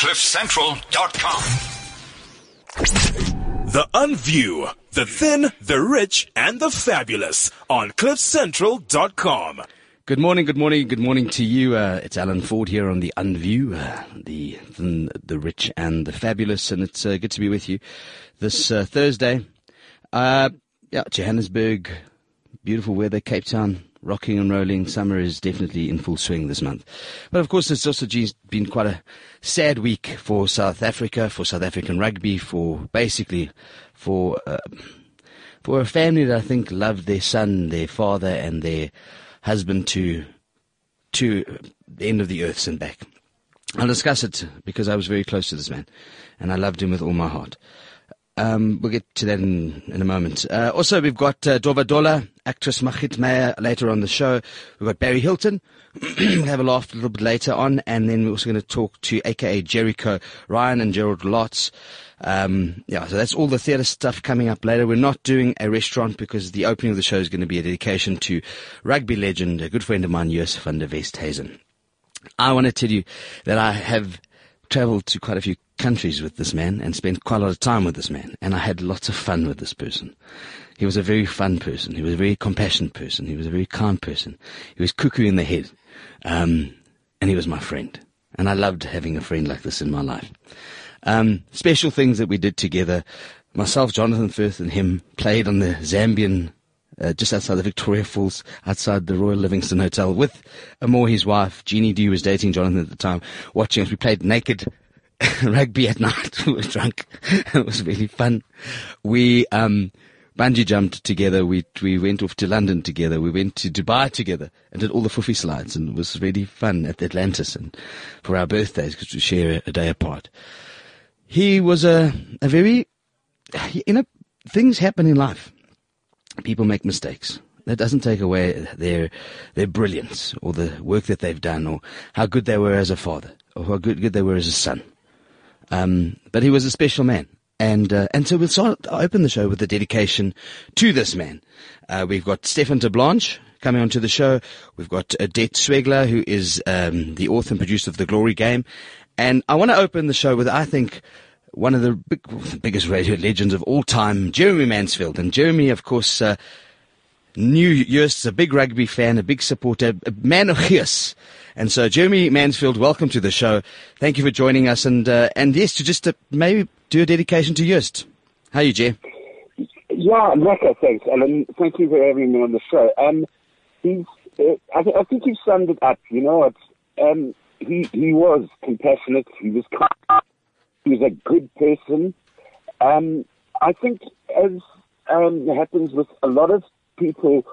CliffCentral.com. The Unview, the Thin, the Rich, and the Fabulous on CliffCentral.com. Good morning to you. It's Alan Ford here on The Unview, the Thin, the Rich, and the Fabulous, and it's good to be with you this Thursday. Johannesburg, beautiful weather, Cape Town, rocking and rolling. Summer is definitely in full swing this month. But of course, it's also been quite a sad week for South Africa, for South African rugby, for a family that I think loved their son, their father, and their husband to the end of the earths and back. I'll discuss it because I was very close to this man and I loved him with all my heart. We'll get to that in a moment. Also, we've got Dova Dolla, actress Machit Meyer later on the show. We've got Barry Hilton. We'll have a laugh a little bit later on. And then we're also going to talk to A.K.A. Jericho Ryan and Gerald Lotz. So that's all the theatre stuff coming up later. We're not doing a restaurant because the opening of the show is going to be a dedication to rugby legend, a good friend of mine, Joost van der Westhuizen. I want to tell you that I have travelled to quite a few countries with this man and spent quite a lot of time with this man, and I had lots of fun with this person. He was a very fun person. He was a very compassionate person. He was a very kind person. He was cuckoo in the head, and he was my friend, and I loved having a friend like this in my life. Special things that we did together, myself, Jonathan Firth, and him, played on the Zambian, just outside the Victoria Falls, outside the Royal Livingston Hotel, with Amore, his wife. Jeannie D was dating Jonathan at the time, watching us. We played naked rugby at night. We were drunk. It was really fun. We bungee jumped together. We went off to London together. We went to Dubai together and did all the foofy slides, and it was really fun at the Atlantis, and for our birthdays because we share a day apart. He was a very, you know, things happen in life. People make mistakes. That doesn't take away their brilliance or the work that they've done or how good they were as a father or how good they were as a son. But he was a special man. And so we'll open the show with a dedication to this man. We've got Stefan Terblanche coming onto the show. We've got Odette Schwegler, who is the author and producer of The Glory Game. And I want to open the show with, I think, one of the biggest radio legends of all time, Jeremy Mansfield. And Jeremy, of course, knew Joost, a big rugby fan, a big supporter, a man of Joost. And so, Jeremy Mansfield, welcome to the show. Thank you for joining us. And yes, to just maybe do a dedication to Joost. How are you, Jay? Yeah, thanks, Alan. Thank you for having me on the show. I think you've summed it up. You know, he was compassionate. He was kind. He was a good person. I think, as happens with a lot of people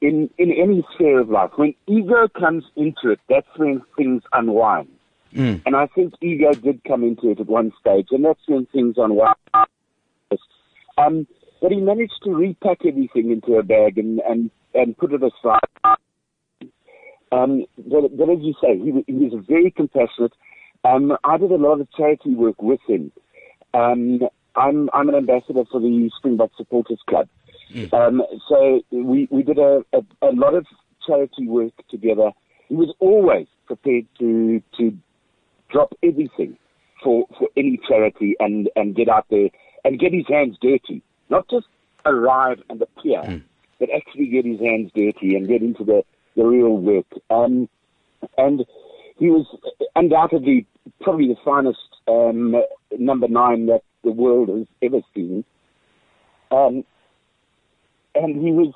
in any sphere of life, when ego comes into it, that's when things unwind. Mm. And I think ego did come into it at one stage, and that's when things unwind. But he managed to repack everything into a bag and put it aside. But as you say, he was very compassionate. I did a lot of charity work with him. I'm an ambassador for the Springbok Supporters Club. Mm. So we did a lot of charity work together. He was always prepared to drop everything for any charity and get out there and get his hands dirty. Not just arrive and appear, but actually get his hands dirty and get into the real work. And he was undoubtedly probably the finest number 9 that the world has ever seen. And he was,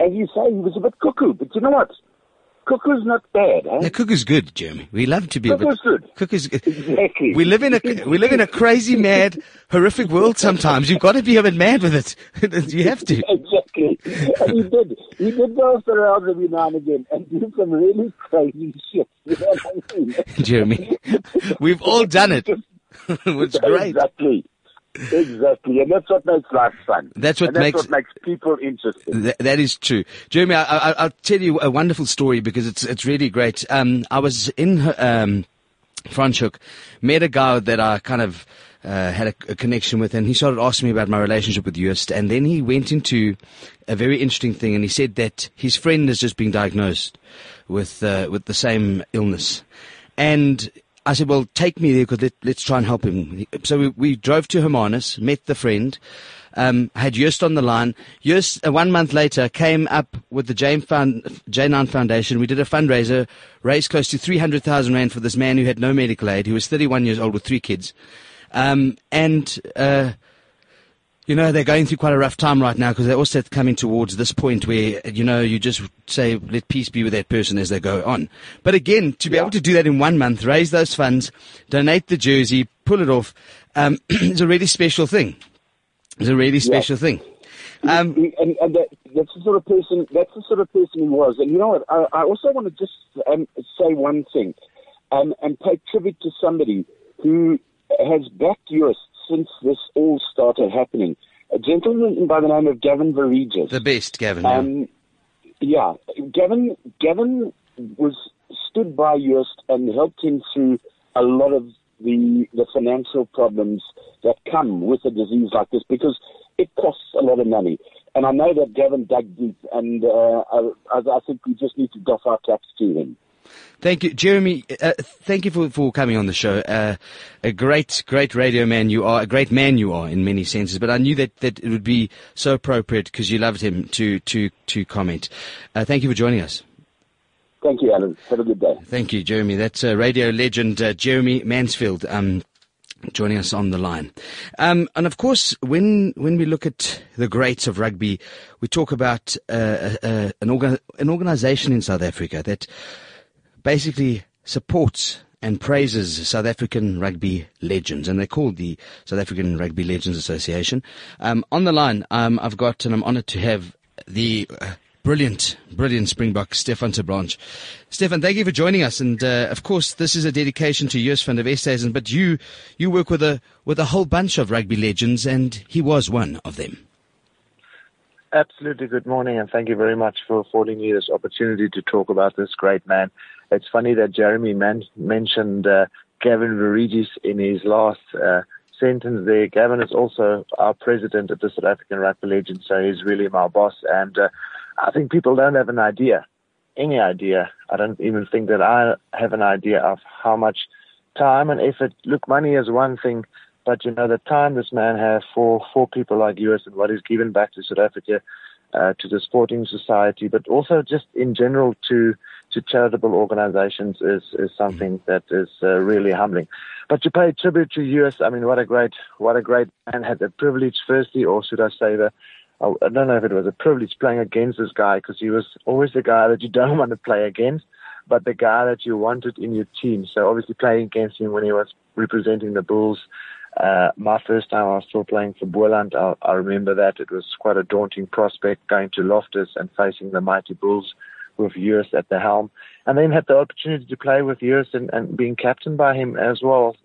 as you say, he was a bit cuckoo. But you know what? Cuckoo's not bad, eh? No, cuckoo's good, Jeremy. We love to be cuckoo's a bit... good. Cuckoo's good. Exactly. We live in a crazy, mad, horrific world sometimes. You've got to be a bit mad with it. You have to. Exactly. And he did. He did go off the rails every now and again and do some really crazy shit. You know what I mean? Jeremy, we've all done it. It's great. Exactly. Exactly, and that's what makes life fun. That's what makes people interesting. That is true, Jeremy. I'll tell you a wonderful story because it's really great. I was in Franschhoek, met a guy that I kind of had a connection with, and he started asking me about my relationship with Joost, and then he went into a very interesting thing, and he said that his friend has just been diagnosed with the same illness, and I said, well, take me there, because let's try and help him. So we drove to Hermanus, met the friend, had Joost on the line. Joost, 1 month later, came up with the J9 Foundation. We did a fundraiser, raised close to 300,000 Rand for this man who had no medical aid, who was 31 years old with 3 kids. You know, they're going through quite a rough time right now, because they're also coming towards this point where, you know, you just say, let peace be with that person as they go on. But again, to be able to do that in 1 month, raise those funds, donate the jersey, pull it off, is a really special thing. It's a really special thing. And that's the sort of person, he was. And you know what, I also want to just say one thing and pay tribute to somebody who has backed Joost since this all started happening. A gentleman by the name of Gavin Veregis. The best, Gavin. Gavin stood by Joost and helped him through a lot of the financial problems that come with a disease like this, because it costs a lot of money. And I know that Gavin dug deep, and I think we just need to doff our caps to him. Thank you, Jeremy. Thank you for coming on the show. A great radio man you are, a great man you are in many senses, but I knew that it would be so appropriate because you loved him to comment. Thank you for joining us. Thank you, Alan. Have a good day. Thank you, Jeremy. That's radio legend Jeremy Mansfield joining us on the line. And of course, when we look at the greats of rugby, we talk about an organisation in South Africa that basically supports and praises South African rugby legends, and they're called the South African Rugby Legends Association. On the line, I've got, and I'm honoured to have, the brilliant Springbok, Stefan Terblanche. Stefan, thank you for joining us, and of course, this is a dedication to Joost van der Westhuizen, but you work with a whole bunch of rugby legends, and he was one of them. Absolutely. Good morning, and thank you very much for affording me this opportunity to talk about this great man. It's funny that Jeremy mentioned Gavin Veregis in his last sentence there. Gavin is also our president of the South African Rugby Legends, so he's really my boss. And I think people don't have any idea. I don't even think that I have an idea of how much time and effort. Look, money is one thing, but, you know, the time this man has for people like yours and what he's given back to South Africa, to the sporting society, but also just in general to charitable organizations is something that is really humbling. But to pay tribute to Joost, I mean, what a great man. Had the privilege, firstly, or should I say I don't know if it was a privilege playing against this guy, because he was always the guy that you don't want to play against, but the guy that you wanted in your team. So obviously playing against him when he was representing the Bulls. My first time I was still playing for Boerland. I remember that. It was quite a daunting prospect going to Loftus and facing the mighty Bulls with Joost at the helm. And then had the opportunity to play with Joost and being captained by him as well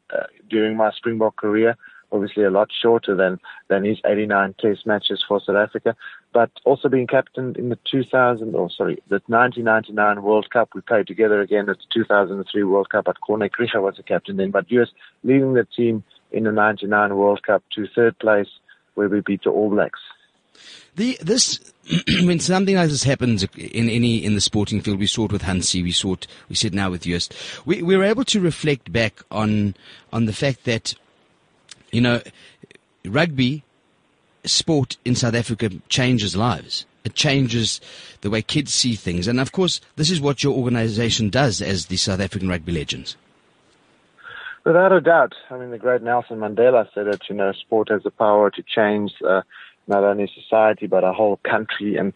during my Springbok career. Obviously a lot shorter than his 89 test matches for South Africa, but also being captained in the 1999 World Cup. We played together again at the 2003 World Cup, but Corné Krieger was the captain then. But Joost leading the team in the 99 World Cup to third place, where we beat the All Blacks. When something like this happens in the sporting field, we saw it with Hansie, we said now with Joost, we were able to reflect back on the fact that, you know, rugby sport in South Africa changes lives. It changes the way kids see things, and of course, this is what your organisation does as the South African Rugby Legends. Without a doubt. I mean, the great Nelson Mandela said that, you know, sport has the power to change not only society but a whole country, and,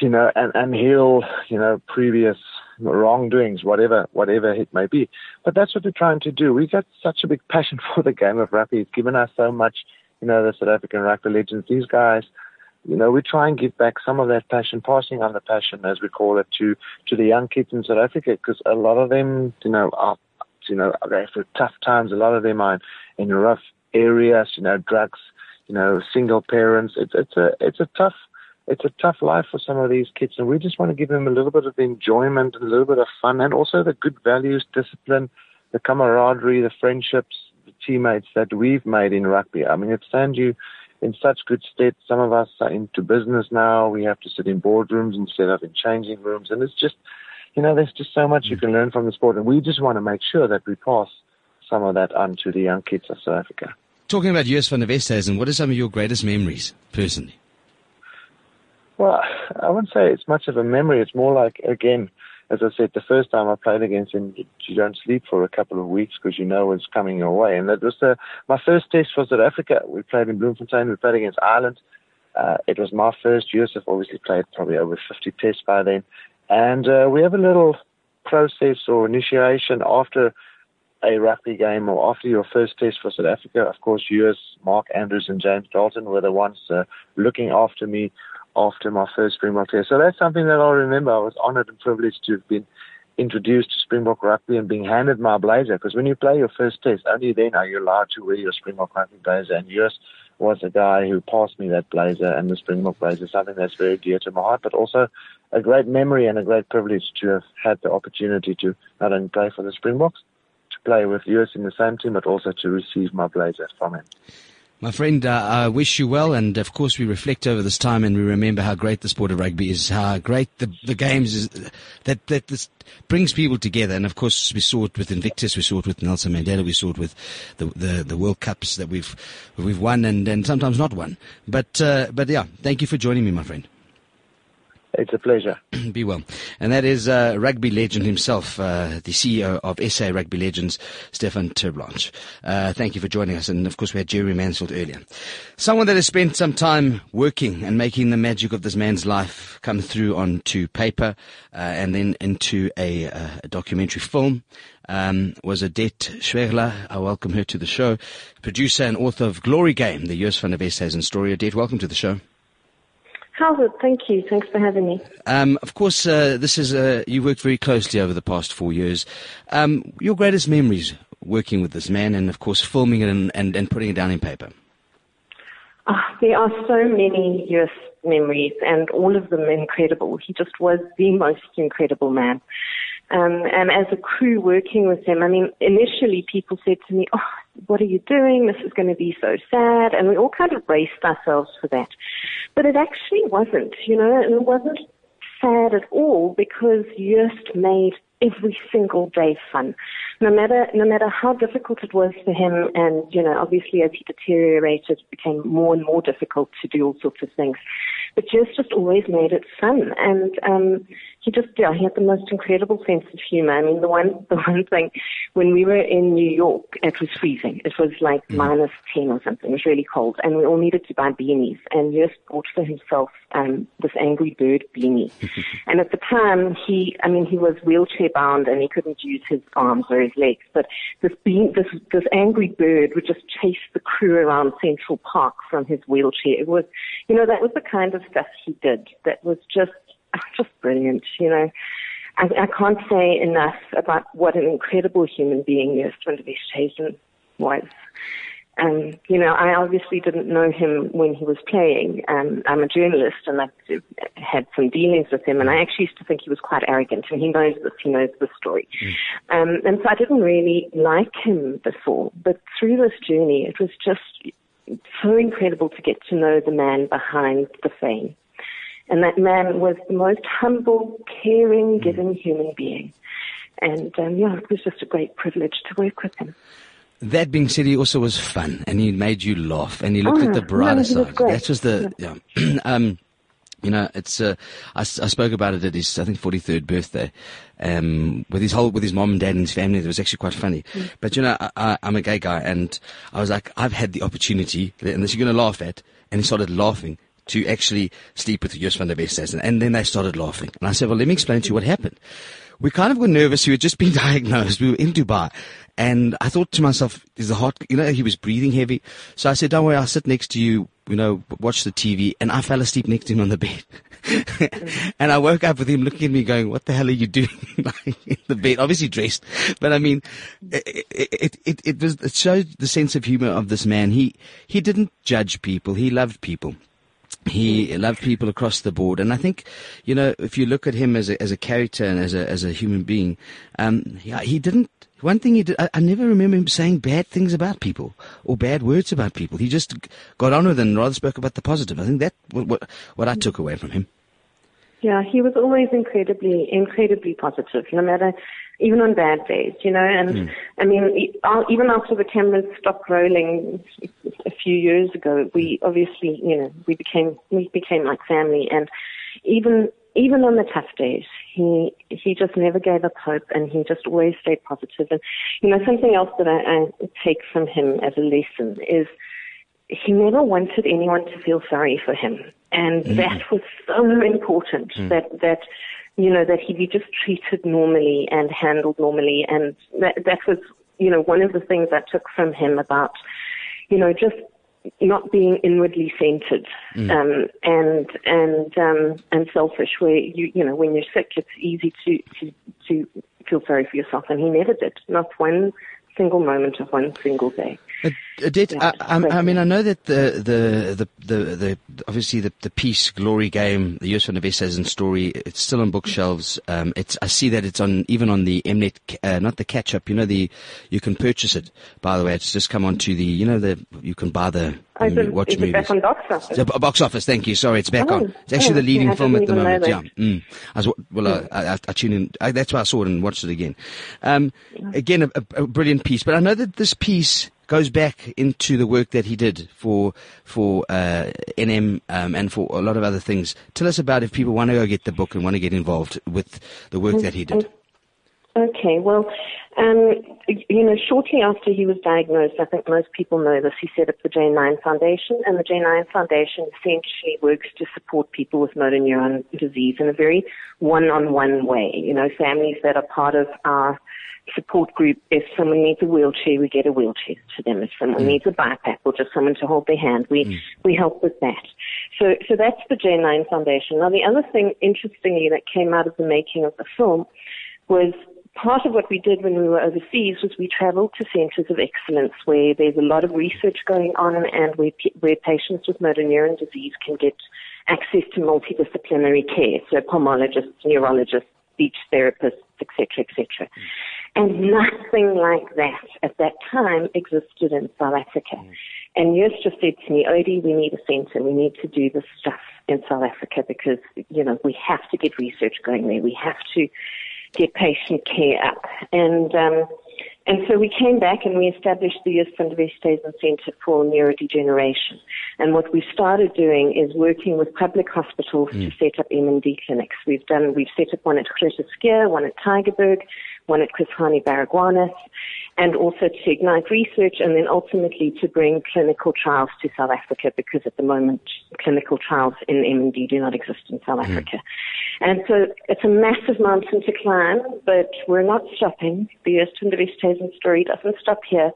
you know, and heal, you know, previous wrongdoings, whatever it may be. But that's what we're trying to do. We got such a big passion for the game of rugby. It's given us so much, you know, the South African Rugby Legends. These guys, you know, we try and give back some of that passion, passing on the passion, as we call it, to the young kids in South Africa, because a lot of them, you know, are, you know, they're through tough times. A lot of them are in rough areas, you know, drugs, you know, single parents. It's a tough life for some of these kids, and we just want to give them a little bit of enjoyment and a little bit of fun, and also the good values, discipline, the camaraderie, the friendships, the teammates that we've made in rugby. I mean, it stands you in such good stead. Some of us are into business now. We have to sit in boardrooms instead of in changing rooms, and it's just, you know, there's just so much you can learn from the sport, and we just want to make sure that we pass some of that on to the young kids of South Africa. Talking about Joost van der Westhuizen, what are some of your greatest memories, personally? Well, I wouldn't say it's much of a memory. It's more like, again, as I said, the first time I played against him, you don't sleep for a couple of weeks because you know it's coming your way. And that was my first test for South Africa. We played in Bloemfontein. We played against Ireland. It was my first. Joseph obviously played probably over 50 tests by then. And we have a little process or initiation after a rugby game or after your first test for South Africa. Of course, US, Mark Andrews and James Dalton were the ones looking after me after my first Springbok test. So that's something that I'll remember. I was honoured and privileged to have been introduced to Springbok rugby and being handed my blazer, because when you play your first test, only then are you allowed to wear your Springbok rugby blazer. And US was a guy who passed me that blazer and the Springbok blazer, something that's very dear to my heart, but also a great memory and a great privilege to have had the opportunity to not only play for the Springboks, to play with US in the same team, but also to receive my blazer from him. My friend, I wish you well, and of course we reflect over this time and we remember how great the sport of rugby is, how great the games is, that this brings people together. And of course we saw it with Invictus, we saw it with Nelson Mandela, we saw it with the World Cups that we've won and sometimes not won. But yeah, thank you for joining me, my friend. It's a pleasure. Be well. And that is rugby legend himself, the CEO of SA Rugby Legends, Stefan Terblanche. Thank you for joining us. And, of course, we had Jeremy Mansfield earlier. Someone that has spent some time working and making the magic of this man's life come through onto paper and then into a documentary film. Was Odette Schwegler. I welcome her to the show. Producer and author of Glory Game, the Joost van der Westhuizen story. Odette, welcome to the show. Howard, thank you. Thanks for having me. Of course, this is you worked very closely over the past 4 years. Your greatest memories working with this man and, of course, filming it and putting it down in paper? There are so many US memories and all of them incredible. He just was the most incredible man. And as a crew working with him, I mean, initially people said to me, what are you doing? This is going to be so sad. And we all kind of braced ourselves for that. But it actually wasn't, and it wasn't sad at all, because Joost made every single day fun. No matter how difficult it was for him, and, obviously as he deteriorated, it became more and more difficult to do all sorts of things. But Joost just always made it fun. And he had the most incredible sense of humor. I mean, the one thing, when we were in New York, it was freezing. It was like minus 10 or something. It was really cold. And we all needed to buy beanies. And Joost bought for himself this Angry Bird beanie. And at the time, he was wheelchair bound and he couldn't use his arms or his legs. But this Angry Bird would just chase the crew around Central Park from his wheelchair. It was, that was the kind of stuff he did that was just brilliant. I can't say enough about what an incredible human being Joost van der Westhuizen was. I obviously didn't know him when he was playing. I'm a journalist and I've had some dealings with him, and I actually used to think he was quite arrogant, and he knows this story. And so I didn't really like him before, but through this journey, it was just so incredible to get to know the man behind the fame. And that man was the most humble, caring, giving human being. And, it was just a great privilege to work with him. That being said, he also was fun, and he made you laugh, and he looked at the brighter side. That was . It's. I spoke about it at his, I think, 43rd birthday, with his mom and dad and his family. It was actually quite funny. But I'm a gay guy, and I was like, I've had the opportunity, and this you're going to laugh at, and he started laughing, to actually sleep with Joost van der Westhuizen. And then they started laughing. And I said, well, let me explain to you what happened. We kind of were nervous. We had just been diagnosed. We were in Dubai. And I thought to myself, is the heart, he was breathing heavy. So I said, don't worry, I'll sit next to you, watch the TV. And I fell asleep next to him on the bed. And I woke up with him looking at me going, what the hell are you doing in the bed? Obviously dressed. But I mean, it showed the sense of humor of this man. He didn't judge people. He loved people. He loved people across the board, and I think, if you look at him as a character and as a human being, he didn't. One thing he did, I never remember him saying bad things about people or bad words about people. He just got on with it and rather spoke about the positive. I think that what I took away from him. Yeah, he was always incredibly, incredibly positive. No matter even on bad days, you know. And I mean, even after the cameras stopped rolling a few years ago, we obviously, you know, we became like family. And even on the tough days, he just never gave up hope, and he just always stayed positive. And you know, something else that I take from him as a lesson is he never wanted anyone to feel sorry for him, and that was so important. That you know, that he be just treated normally and handled normally, and that was, you know, one of the things I took from him about, you know, just not being inwardly centered and selfish, where you know, when you're sick, it's easy to feel sorry for yourself, and he never did, not one single moment of one single day. Odette, yeah, I mean, I know that the obviously the piece Glory Game, the Joost van der Westhuizen story, it's still on bookshelves. I see that it's even on the Mnet, not the catch up. You know, you can purchase it. By the way, it's just come onto the, you know, you can buy the watch movies. It's back on box office. Box office. Thank you. Sorry, it's back on. It's actually the leading film at the moment. Yeah. I tuned in. That's why I saw it and watched it again. Again, a brilliant piece. But I know that this piece goes back into the work that he did for NM and for a lot of other things. Tell us about, if people want to go get the book and want to get involved with the work that he did. Okay, well, you know, shortly after he was diagnosed, I think most people know this, he set up the J9 Foundation, and the J9 Foundation essentially works to support people with motor neuron disease in a very one-on-one way. You know, families that are part of our support group, if someone needs a wheelchair, we get a wheelchair to them. If someone needs a backpack or just someone to hold their hand, we help with that. So that's the J9 Foundation. Now, the other thing, interestingly, that came out of the making of the film was part of what we did when we were overseas was we traveled to centers of excellence where there's a lot of research going on and where patients with motor neuron disease can get access to multidisciplinary care. So pulmonologists, neurologists, speech therapists, etc., etc. And nothing like that at that time existed in South Africa. And Joost just said to me, Odie, we need a centre. We need to do this stuff in South Africa because, you know, we have to get research going there. We have to get patient care up. And so we came back and we established the Joost van der Westhuizen Centre for Neurodegeneration. And what we've started doing is working with public hospitals to set up MND clinics. We've set up one at Grooteskier, one at Tygerberg, one at Kushani Baragwanath, and also to ignite research and then ultimately to bring clinical trials to South Africa, because at the moment clinical trials in MND do not exist in South Africa. And so it's a massive mountain to climb, but we're not stopping. The Joost van der Westhuizen story doesn't stop here.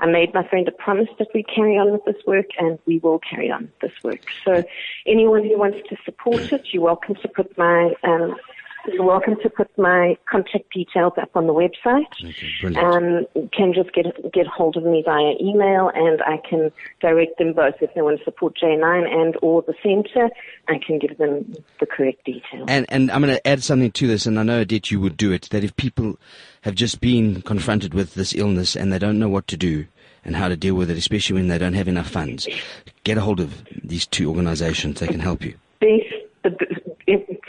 I made my friend a promise that we carry on with this work, and we will carry on with this work. So anyone who wants to support it, you're welcome to put my contact details up on the website. Okay, can just get hold of me via email, and I can direct them both if they want to support J9 and or the centre. I can give them the correct details. And I'm going to add something to this, and I know, Odette, you would do it, that if people have just been confronted with this illness and they don't know what to do and how to deal with it, especially when they don't have enough funds, get a hold of these two organisations. They can help you.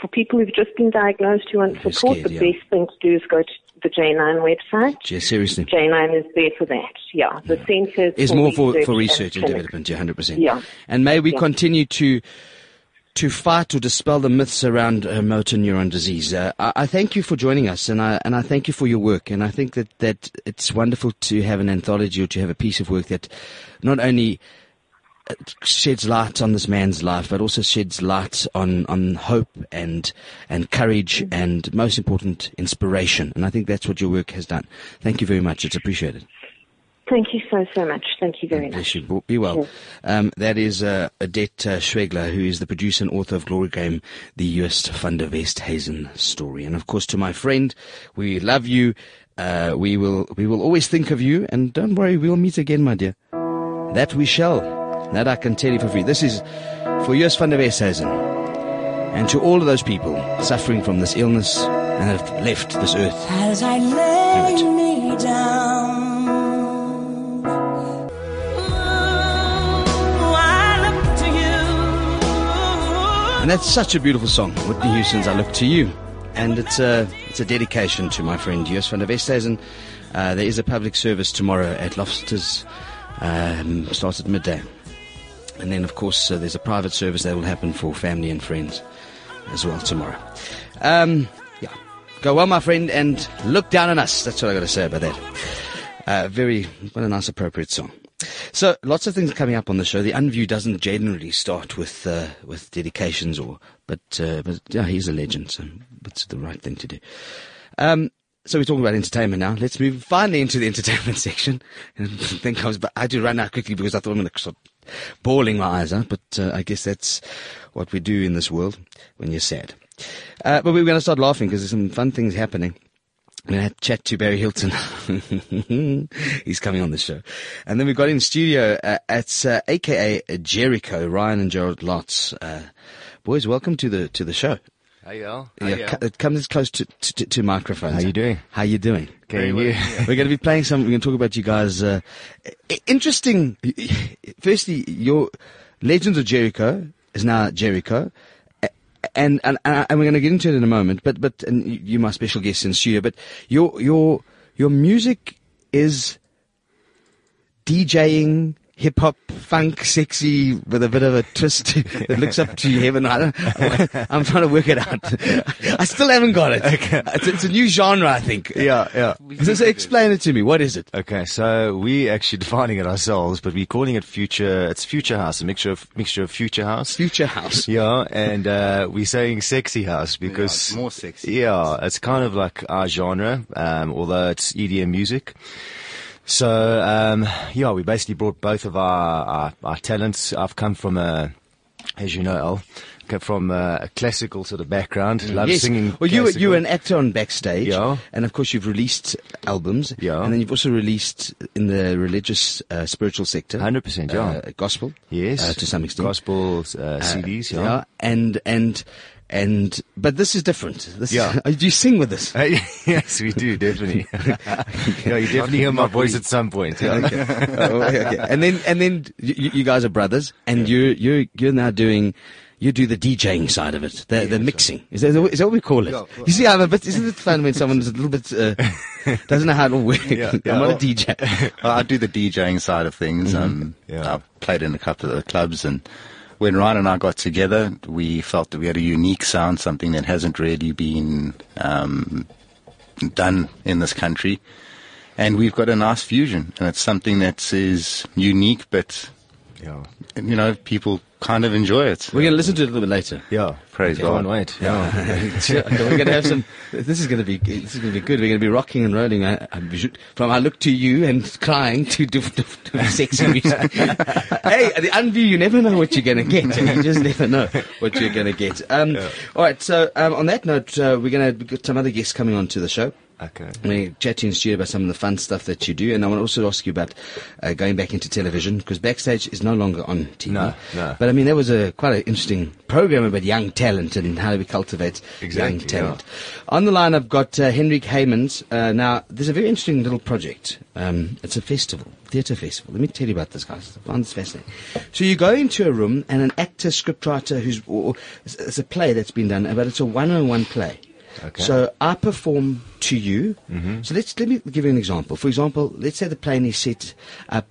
For people who've just been diagnosed who want support, best thing to do is go to the J9 website. Yeah, seriously. J9 is there for that, yeah. The centre is more for research and development, 100%. Yeah. And may we continue to fight or dispel the myths around motor neuron disease. I thank you for joining us, and I thank you for your work. And I think that it's wonderful to have an anthology or to have a piece of work that not only sheds light on this man's life, but also sheds light on hope and courage and, most important, inspiration. And I think that's what your work has done. Thank you very much. It's appreciated. Thank you so much. Thank you very much. Be well. Yes. That is Odette Schwegler, who is the producer and author of Glory Game, the Joost van der Westhuizen story. And, of course, to my friend, we love you. We will always think of you. And don't worry, we'll meet again, my dear. That we shall. That I can tell you for free. This is for Joost van der Westhuizen, and to all of those people suffering from this illness and have left this earth. As I lay me down, I look to you. And that's such a beautiful song, Whitney Houston's I Look to You. And it's It's a dedication to my friend Joost van der Westhuizen. There is a public service tomorrow at Loftus. Starts at midday. And then, of course, there's a private service that will happen for family and friends as well tomorrow. Yeah. Go well, my friend, and look down on us. That's what I got to say about that. What a nice appropriate song. So, lots of things coming up on the show. The Unview doesn't generally start with dedications, but yeah, he's a legend, so it's the right thing to do. So we're talking about entertainment now. Let's move finally into the entertainment section. And I do run out quickly because I thought I'm going to start bawling my eyes out, but I guess that's what we do in this world when you're sad. But we're going to start laughing because there's some fun things happening. I'm going to chat to Barry Hilton. He's coming on the show. And then we've got in studio at A.K.A. Jericho, Ryan and Gerald Lotz. Boys, welcome to the show. Hey, y'all. It comes close to microphones. How you doing? Okay, we're going to be playing some, we're going to talk about you guys. Interesting. Firstly, your Legends of Jericho is now Jericho. And we're going to get into it in a moment, but you're my special guest in studio, but your music is DJing, hip hop, funk, sexy, with a bit of a twist that looks up to heaven. I'm trying to work it out. I still haven't got it. Okay. It's a new genre, I think. Yeah. So explain it to me. What is it? Okay, so we're actually defining it ourselves, but we're calling it future. It's future house, a mixture of future house. Future house. Yeah, and we're saying sexy house because it's more sexy. Yeah, it's kind of like our genre, although it's EDM music. So, we basically brought both of our talents. I've come from as you know, Al, from a classical sort of background. Love singing. Well, you were an actor on Backstage. Yeah. And of course you've released albums. Yeah. And then you've also released in the religious, spiritual sector. 100%, yeah. Gospel. Yes. To some extent. Gospel, CDs, yeah. Yeah. But this is different. Do you sing with this? Yes, we do, definitely. Yeah, you definitely hear my voice at some point. Yeah. Okay. Okay. And then you guys are brothers, and you're now doing. You do the DJing side of it, the mixing. Is that what we call it? Yeah, well, you see, I'm a bit, isn't it fun when someone's a little bit doesn't know how it all works? Yeah, I'm not a DJ. Well, I do the DJing side of things. Mm-hmm. I've played in a couple of the clubs, and when Ryan and I got together, we felt that we had a unique sound, something that hasn't really been done in this country. And we've got a nice fusion, and it's something that is unique, but... Yeah. You know, people kind of enjoy it. We're going to listen to it a little bit later. Yeah, praise God. Wait. Yeah. We're going to have some. This is going to be good. We're going to be rocking and rolling from I Look to You and crying to sexy music. Hey, the Unview, you never know what you're going to get. You just never know what you're going to get. All right. So on that note, we're going to get some other guests coming on to the show. Okay. I'm going to chat to you in studio about some of the fun stuff that you do, and I want to also ask you about going back into television, because Backstage is no longer on TV. No. But I mean, there was quite an interesting program about young talent and how do we cultivate young talent. Yeah. On the line, I've got Henrik Heymans. Now, there's a very interesting little project. It's a festival, theatre festival. Let me tell you about this, guys. I find this fascinating. So you go into a room, and an actor, scriptwriter, it's a play that's been done, but it's a one-on-one play. Okay. So I perform to you. Mm-hmm. So let me give you an example. For example, let's say the plane is set up.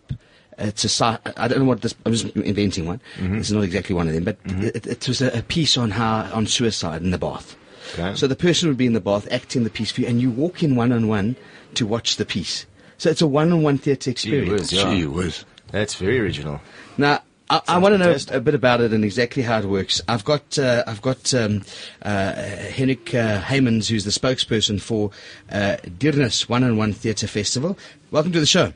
I don't know what this. I'm just inventing one. Mm-hmm. It's not exactly one of them, but it was a piece on suicide in the bath. Okay. So the person would be in the bath acting the piece for you, and you walk in one-on-one to watch the piece. So it's a one-on-one theatre experience. Gee whiz. That's very original. Now. I want to know a bit about it and exactly how it works. I've got Henrik Heymans, who's the spokesperson for Deurnis One-on-One Theatre Festival. Welcome to the show.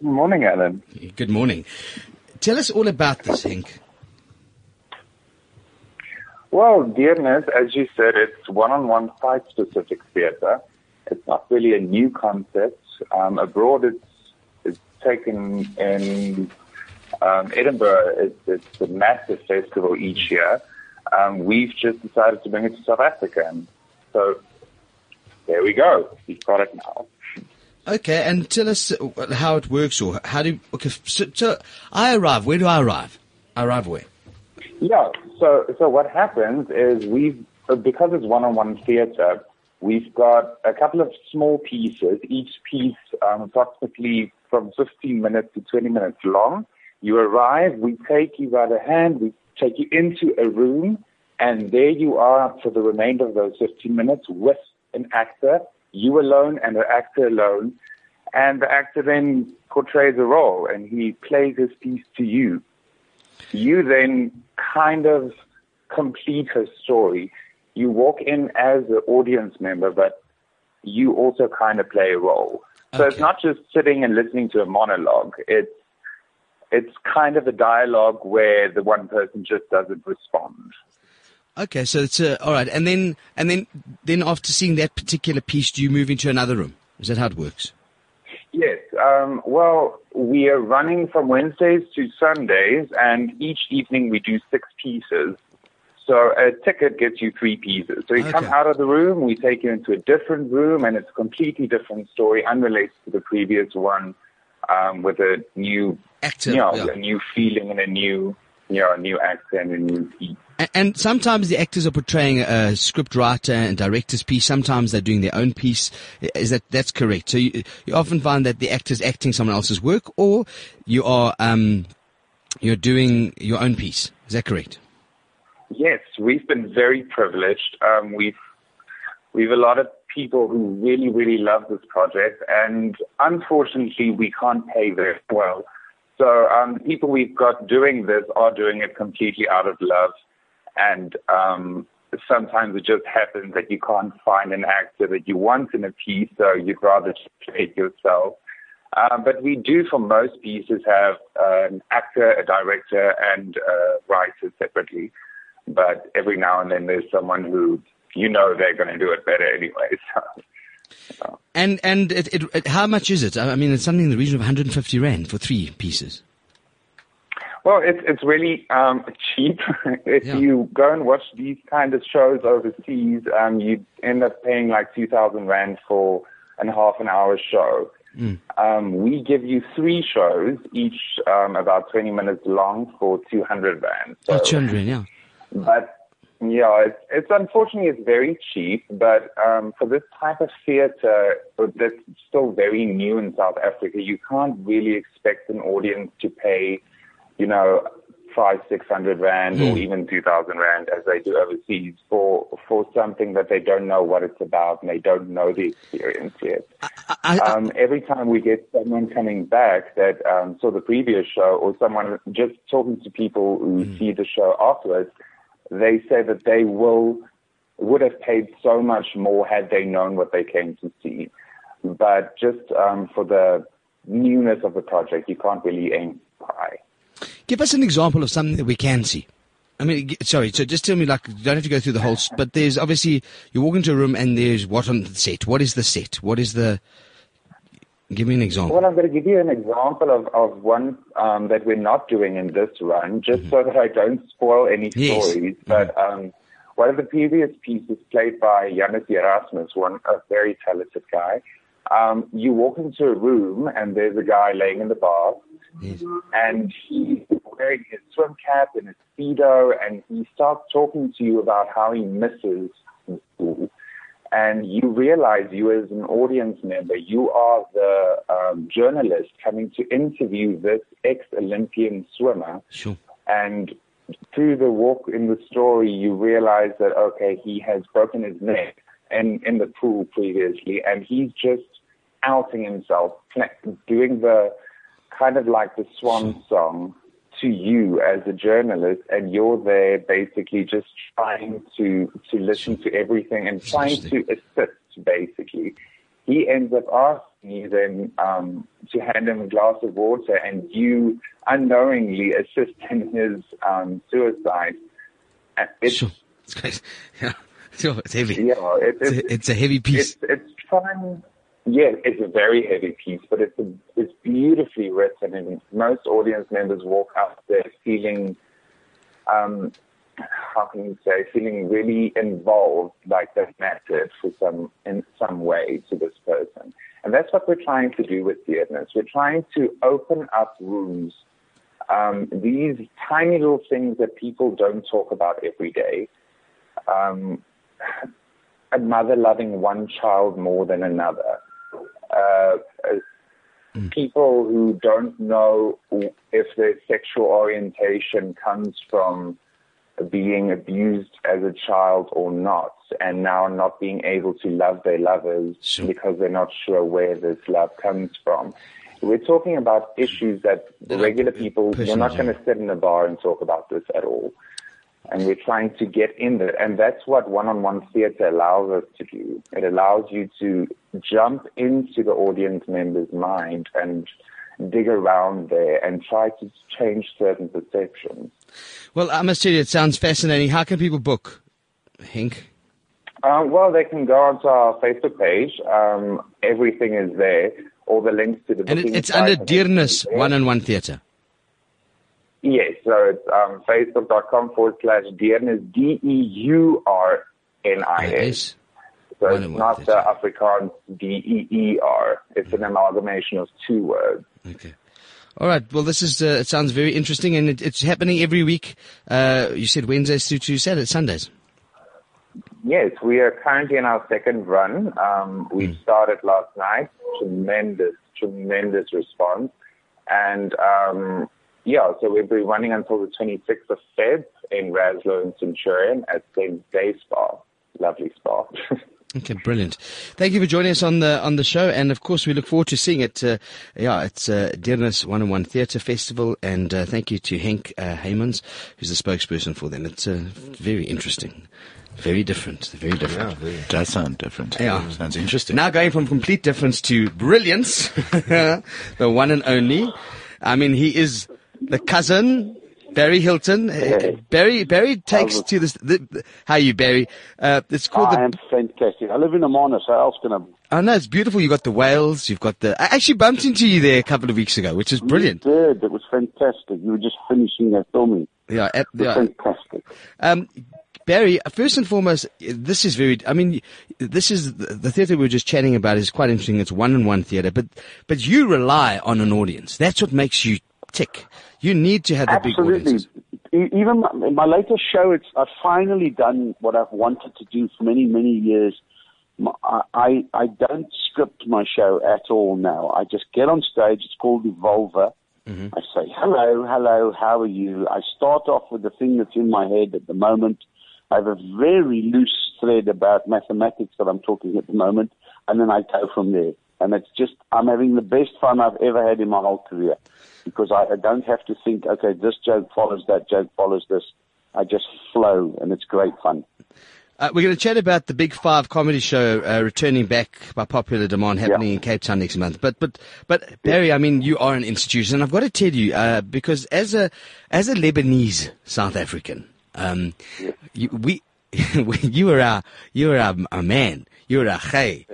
Good morning, Alan. Good morning. Tell us all about this, Henk. Well, Deurnis, as you said, it's one-on-one site-specific theatre. It's not really a new concept. Abroad, it's taken in... Edinburgh, it's a massive festival each year. We've just decided to bring it to South Africa. And so there we go. We've got it now. Okay, and tell us how it works or how do you... Okay, so I arrive. Where do I arrive? I arrive where? Yeah, so what happens is because it's one-on-one theatre, We've got a couple of small pieces. Each piece approximately from 15 minutes to 20 minutes long. You arrive, we take you by the hand, we take you into a room, and there you are for the remainder of those 15 minutes with an actor, you alone and the actor alone. And the actor then portrays a role, and he plays his piece to you. You then kind of complete her story. You walk in as an audience member, but you also kind of play a role. So it's not just sitting and listening to a monologue. It's kind of a dialogue where the one person just doesn't respond. Okay, so it's all right. And then after seeing that particular piece, do you move into another room? Is that how it works? Yes. Well, we are running from Wednesdays to Sundays, and each evening we do 6 pieces. So a ticket gets you 3 pieces. So you come out of the room, we take you into a different room, and it's a completely different story, unrelated to the previous one, with a new actor, a new feeling and a new, a new actor and a new piece. And sometimes the actors are portraying a script writer and director's piece. Sometimes they're doing their own piece. Is that's correct? So you often find that the actor's acting someone else's work, or you are you're doing your own piece. Is that correct? Yes, we've been very privileged. We've a lot of people who really, really love this project, and unfortunately, we can't pay very well. So people we've got doing this are doing it completely out of love. And sometimes it just happens that you can't find an actor that you want in a piece, so you'd rather just play it yourself. But we do, for most pieces, have an actor, a director, and a writer separately. But every now and then there's someone who, they're going to do it better anyway. So. And it, how much is it? I mean, it's something in the region of 150 Rand for 3 pieces. Well, it's really cheap. You go and watch these kind of shows overseas, you end up paying like 2,000 Rand for a half an hour show. Mm. We give you 3 shows, each about 20 minutes long for 200 Rand. So, 200, yeah. But, it's unfortunately it's very cheap, but for this type of theatre that's still very new in South Africa, you can't really expect an audience to pay 500-600 Rand or even 2,000 Rand as they do overseas for something that they don't know what it's about and they don't know the experience yet. Every time we get someone coming back that saw the previous show or someone just talking to people who see the show afterwards, they say that they would have paid so much more had they known what they came to see. But just for the newness of the project, you can't really aim high. Give us an example of something that we can see. I mean, sorry, so just tell me, you don't have to go through the whole, but there's obviously, you walk into a room and there's what on the set? What is the set? Give me an example. Well, I'm going to give you an example of one that we're not doing in this run, just so that I don't spoil any stories. But one of the previous pieces played by Yannis Erasmus, a very talented guy. You walk into a room and there's a guy laying in the bath, and he's wearing his swim cap and his speedo, and he starts talking to you about how he misses school. And you realize you, as an audience member, you are the journalist coming to interview this ex-Olympian swimmer. Sure. And through the walk in the story, you realize that, he has broken his neck in the pool previously, and he's just outing himself, doing the kind of like the swan song to you as a journalist, and you're there basically just trying to listen to everything and trying to assist, basically. He ends up asking you then to hand him a glass of water, and you unknowingly assist in his suicide. It's crazy. Yeah. It's heavy. Yeah, it's a heavy piece. It's fun. Yeah, it's a very heavy piece, but it's beautifully written, and most audience members walk out there feeling, feeling really involved, like that mattered in some way to this person. And that's what we're trying to do with theatres. We're trying to open up rooms, these tiny little things that people don't talk about every day. a mother loving one child more than another. People who don't know if their sexual orientation comes from being abused as a child or not, and now not being able to love their lovers because they're not sure where this love comes from. We're talking about issues that regular people, you're not going to sit in a bar and talk about this at all. And we're trying to get in there. And that's what one-on-one theatre allows us to do. It allows you to jump into the audience member's mind and dig around there and try to change certain perceptions. Well, I must tell you, it sounds fascinating. How can people book, Henk? Well, they can go onto our Facebook page. Everything is there. All the links to the booking. And it's under Deurnis One-on-One Theatre. Yes, so it's facebook.com/Deurnis, Deurnis. So it's not the Afrikaans DEER. It's an amalgamation of two words. Okay. All right. Well, this is, it sounds very interesting, and it's happening every week. You said Wednesdays through to Sundays. Yes, we are currently in our second run. We started last night. Tremendous response. And, so we'll be running until the 26th of Feb in Raslo and Centurion at St. Day Spa. Lovely spa. Okay, brilliant. Thank you for joining us on the show, and of course we look forward to seeing it. It's Deurnis One-on-One Theatre Festival, and thank you to Henrik Heymans, who's the spokesperson for them. It's very interesting. Very different. Very different. Yeah, it does sound different. Yeah. Sounds interesting. Now going from complete difference to brilliance, the one and only. I mean, he is the cousin, Barry Hilton. Hey. Barry takes to this. How are you, Barry? It's called. I am fantastic. I live in Amarna, so else can I? I know, it's beautiful. You've got the whales. You've got the. I actually bumped into you there a couple of weeks ago, which is brilliant. You did. It was fantastic. You were just finishing that filming. Yeah, fantastic. Barry, first and foremost, this is the theatre we were just chatting about is quite interesting. It's one-on-one theatre, but you rely on an audience. That's what makes you tick. You need to have a big audience. Absolutely. Even my latest show, I've finally done what I've wanted to do for many, many years. I don't script my show at all now. I just get on stage. It's called Evolver. Mm-hmm. I say, hello, how are you? I start off with the thing that's in my head at the moment. I have a very loose thread about mathematics that I'm talking at the moment, and then I go from there. And it's just, I'm having the best fun I've ever had in my whole career, because I don't have to think, okay, this joke follows that joke follows this. I just flow, and it's great fun. We're going to chat about the Big Five comedy show returning back by popular demand, happening in Cape Town next month. But Barry, I mean, you are an institution, and I've got to tell you, because as a Lebanese South African, you were our man. You were our Khay.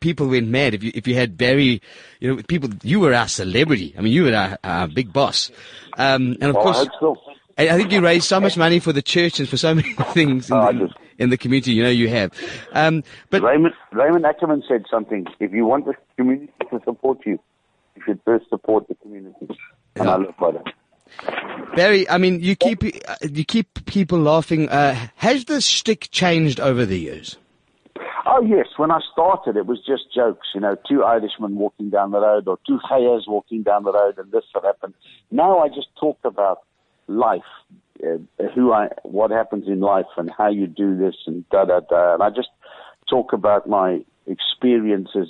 People went mad if you had Barry. You know, you were our celebrity. I mean, you were our big boss. And of course, I think you raised so much money for the church and for so many things in the community. You know, you have. But Raymond Ackerman said something. If you want the community to support you, you should first support the community. And I love that. Barry, I mean, you keep people laughing. Has the shtick changed over the years? Oh, yes. When I started, it was just jokes, you know, two Irishmen walking down the road or two Khayas walking down the road and this happened. Now I just talk about life, what happens in life and how you do this and da-da-da. And I just talk about my experiences.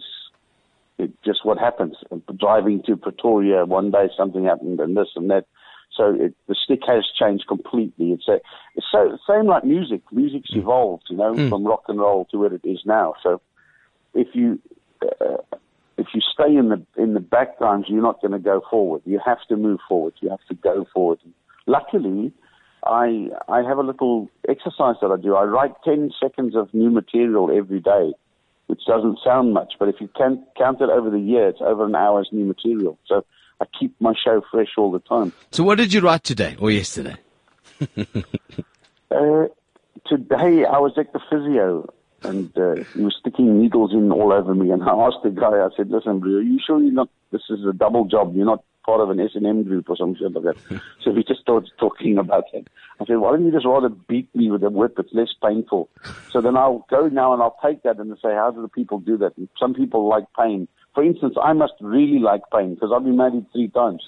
Just what happens. Driving to Pretoria, one day something happened and this and that. So the shtick has changed completely. It's so same like music. Music's evolved, you know, from rock and roll to where it is now. So if you stay in the background, you're not going to go forward. You have to move forward. You have to go forward. Luckily, I have a little exercise that I do. I write 10 seconds of new material every day, which doesn't sound much, but if you can count it over the year, it's over an hour's new material. So I keep my show fresh all the time. So what did you write today or yesterday? Today I was at the physio and he was sticking needles in all over me. And I asked the guy, I said, listen, Brew, are you sure this is a double job? You're not part of an S&M group or something like that. So we just started talking about it. I said, why don't you just rather beat me with a whip? It's less painful. So then I'll go now and I'll take that and say, how do the people do that? And some people like pain. For instance, I must really like pain because I've been married 3 times.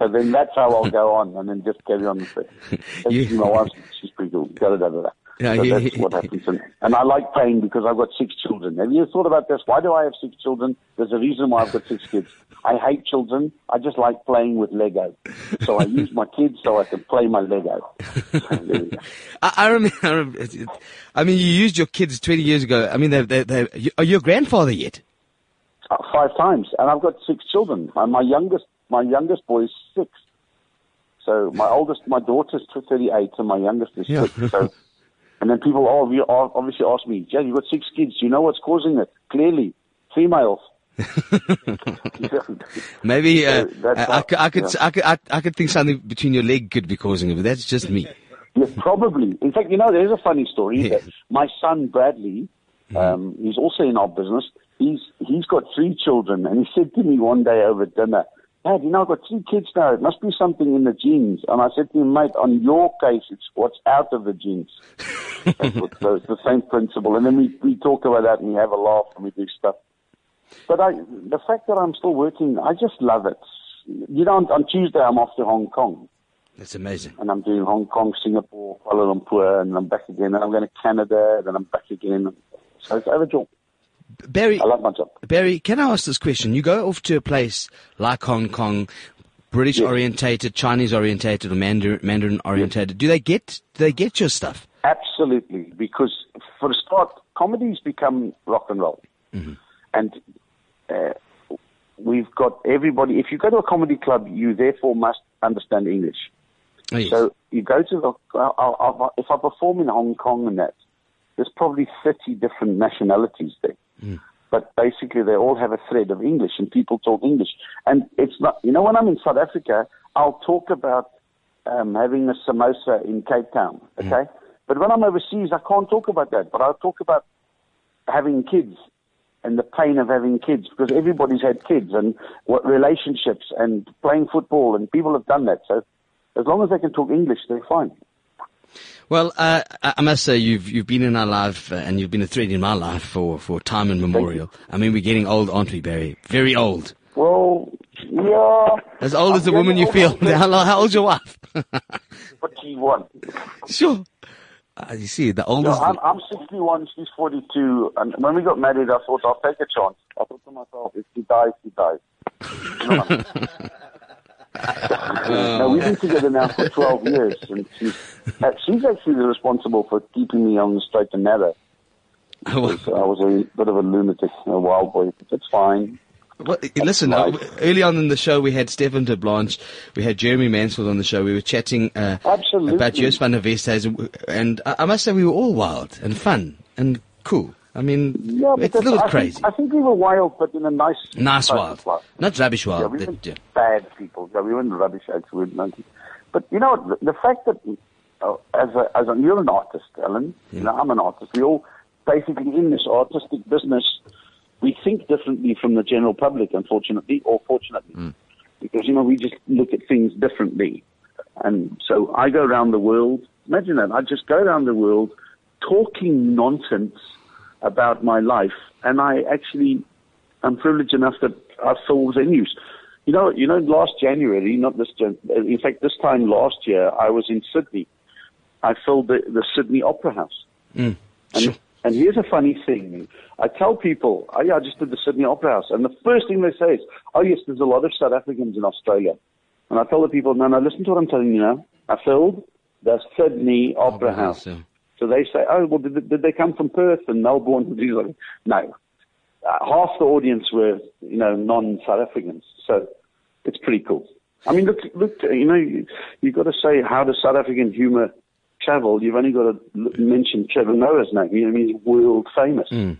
So then that's how I'll go on and then just carry on with it. My wife, she's pretty cool. So that's what happens. And I like pain because I've got 6 children. Have you thought about this? Why do I have 6 children? There's a reason why I've got 6 kids. I hate children. I just like playing with Lego. So I use my kids so I can play my Lego. I mean, you used your kids 20 years ago. I mean, are you a grandfather yet? 5 times. And I've got 6 children. My youngest boy is 6. So my daughter's 38 and my youngest is 6. So. And then people obviously ask me, Jay, you've got 6 kids. Do you know what's causing it? Clearly, females. Maybe I could think something between your leg could be causing it, but that's just me. Yeah, probably. In fact, there's a funny story. Yeah. My son, Bradley, he's also in our business. He's got 3 children, and he said to me one day over dinner, Dad, I've got 3 kids now. It must be something in the genes. And I said to him, mate, on your case, it's what's out of the genes. So it's the same principle. And then we talk about that and we have a laugh and we do stuff. But the fact that I'm still working, I just love it. On Tuesday, I'm off to Hong Kong. That's amazing. And I'm doing Hong Kong, Singapore, Kuala Lumpur, and I'm back again. And I'm going to Canada, and then I'm back again. So it's overjoyed. Barry, I love my job. Barry, can I ask this question? You go off to a place like Hong Kong, British-orientated, Chinese-orientated, or Mandarin-orientated. Yes. Do they get your stuff? Absolutely, because for a start, comedy's become rock and roll. Mm-hmm. And we've got everybody. If you go to a comedy club, you therefore must understand English. Oh, yes. So you go to if I perform in Hong Kong and that, there's probably 30 different nationalities there. Mm. But basically, they all have a thread of English, and people talk English. And it's not, when I'm in South Africa, I'll talk about having a samosa in Cape Town, okay? Mm. But when I'm overseas, I can't talk about that. But I'll talk about having kids and the pain of having kids, because everybody's had kids and what relationships and playing football, and people have done that. So as long as they can talk English, they're fine. Well, I must say you've been in our life and you've been a thread in my life for time immemorial. I mean, we're getting old, aren't we, Barry? Very old. Well, yeah. As old as the woman you feel. How old's your wife? 41. Sure. You see, the oldest. I'm 61, she's 42. And when we got married, I thought, I'll take a chance. I thought to myself, if she dies, she dies. Now, we've been together now for 12 years, and she's actually responsible for keeping me on the straight and narrow. So I was a bit of a lunatic, a wild boy. It's fine. Well, listen, early on in the show, we had Stefan Terblanche, we had Jeremy Mansfield on the show. We were chatting about Joost van der Westhuizen, and I must say we were all wild and fun and cool. I mean, it's a little crazy. I think we were wild, but in a nice wild. Not rubbish wild. Yeah, we weren't bad people. Yeah, we weren't rubbish, actually. But, the fact that you're an artist, Alan, I'm an artist. We're all basically in this artistic business. We think differently from the general public, unfortunately, or fortunately. Mm. Because, we just look at things differently. And so I go around the world. Imagine that. I just go around the world talking nonsense about my life, and I actually am privileged enough that I saw the news. Last January, in fact, this time last year, I was in Sydney. I filled the Sydney Opera House. Mm. And here's a funny thing. I tell people, I just did the Sydney Opera House, and the first thing they say is, oh, yes, there's a lot of South Africans in Australia. And I tell the people, no, listen to what I'm telling you now. I filled the Sydney Opera House. Yeah. So they say, oh, well, did they come from Perth and Melbourne? And these like, no. Half the audience were, non-South Africans. So it's pretty cool. I mean, look, you've got to say, how does South African humour travel? You've only got to mention Trevor Noah's name. He's world famous. Mm.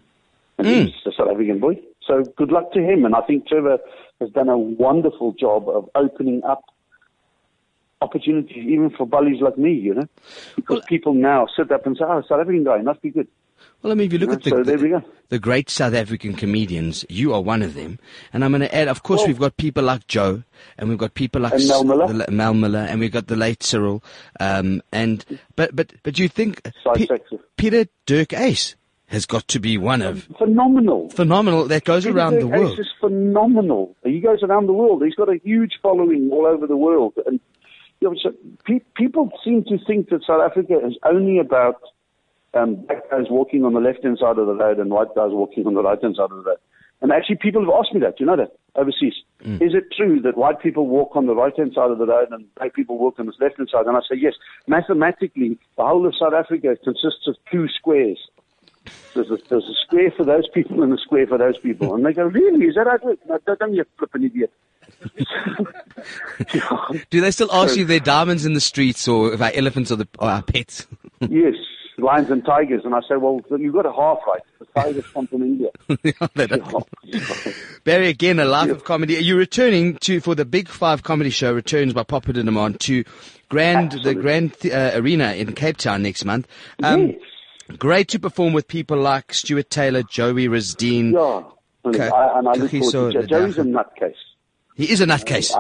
And he's a South African boy. So good luck to him. And I think Trevor has done a wonderful job of opening up opportunities even for bullies like me, because people now sit up and say, oh, South African guy, must be good. Well, I mean, if you look at the great South African comedians, you are one of them. And I'm going to add, of course, we've got people like Joe, and we've got people like Mal Miller, and we've got the late Cyril. But you think Peter Dirk Ace has got to be one of... Phenomenal. That goes around the world. Ace is phenomenal. He goes around the world. He's got a huge following all over the world. And you know, so people seem to think that South Africa is only about... black guys walking on the left-hand side of the road and white guys walking on the right-hand side of the road. And actually, people have asked me that, you know that, overseas. Mm. Is it true that white people walk on the right-hand side of the road and black people walk on the left-hand side? And I say, yes. Mathematically, the whole of South Africa consists of two squares. There's a square for those people and a square for those people. And they go, really? Is that how it works? No, don't you flippin' idiot. Do they still ask you if they're diamonds in the streets or if our elephants or our pets? Yes. Lions and tigers, and I say, well, you've got a half right. The tigers come from India. Barry, again, a life of comedy. You're returning for the Big Five comedy show, returns by popular demand to the Grand Arena in Cape Town next month. Yes. Great to perform with people like Stuart Taylor, Joey Risdeen. Yeah, and I look forward to Joey's a nutcase. He is a nutcase.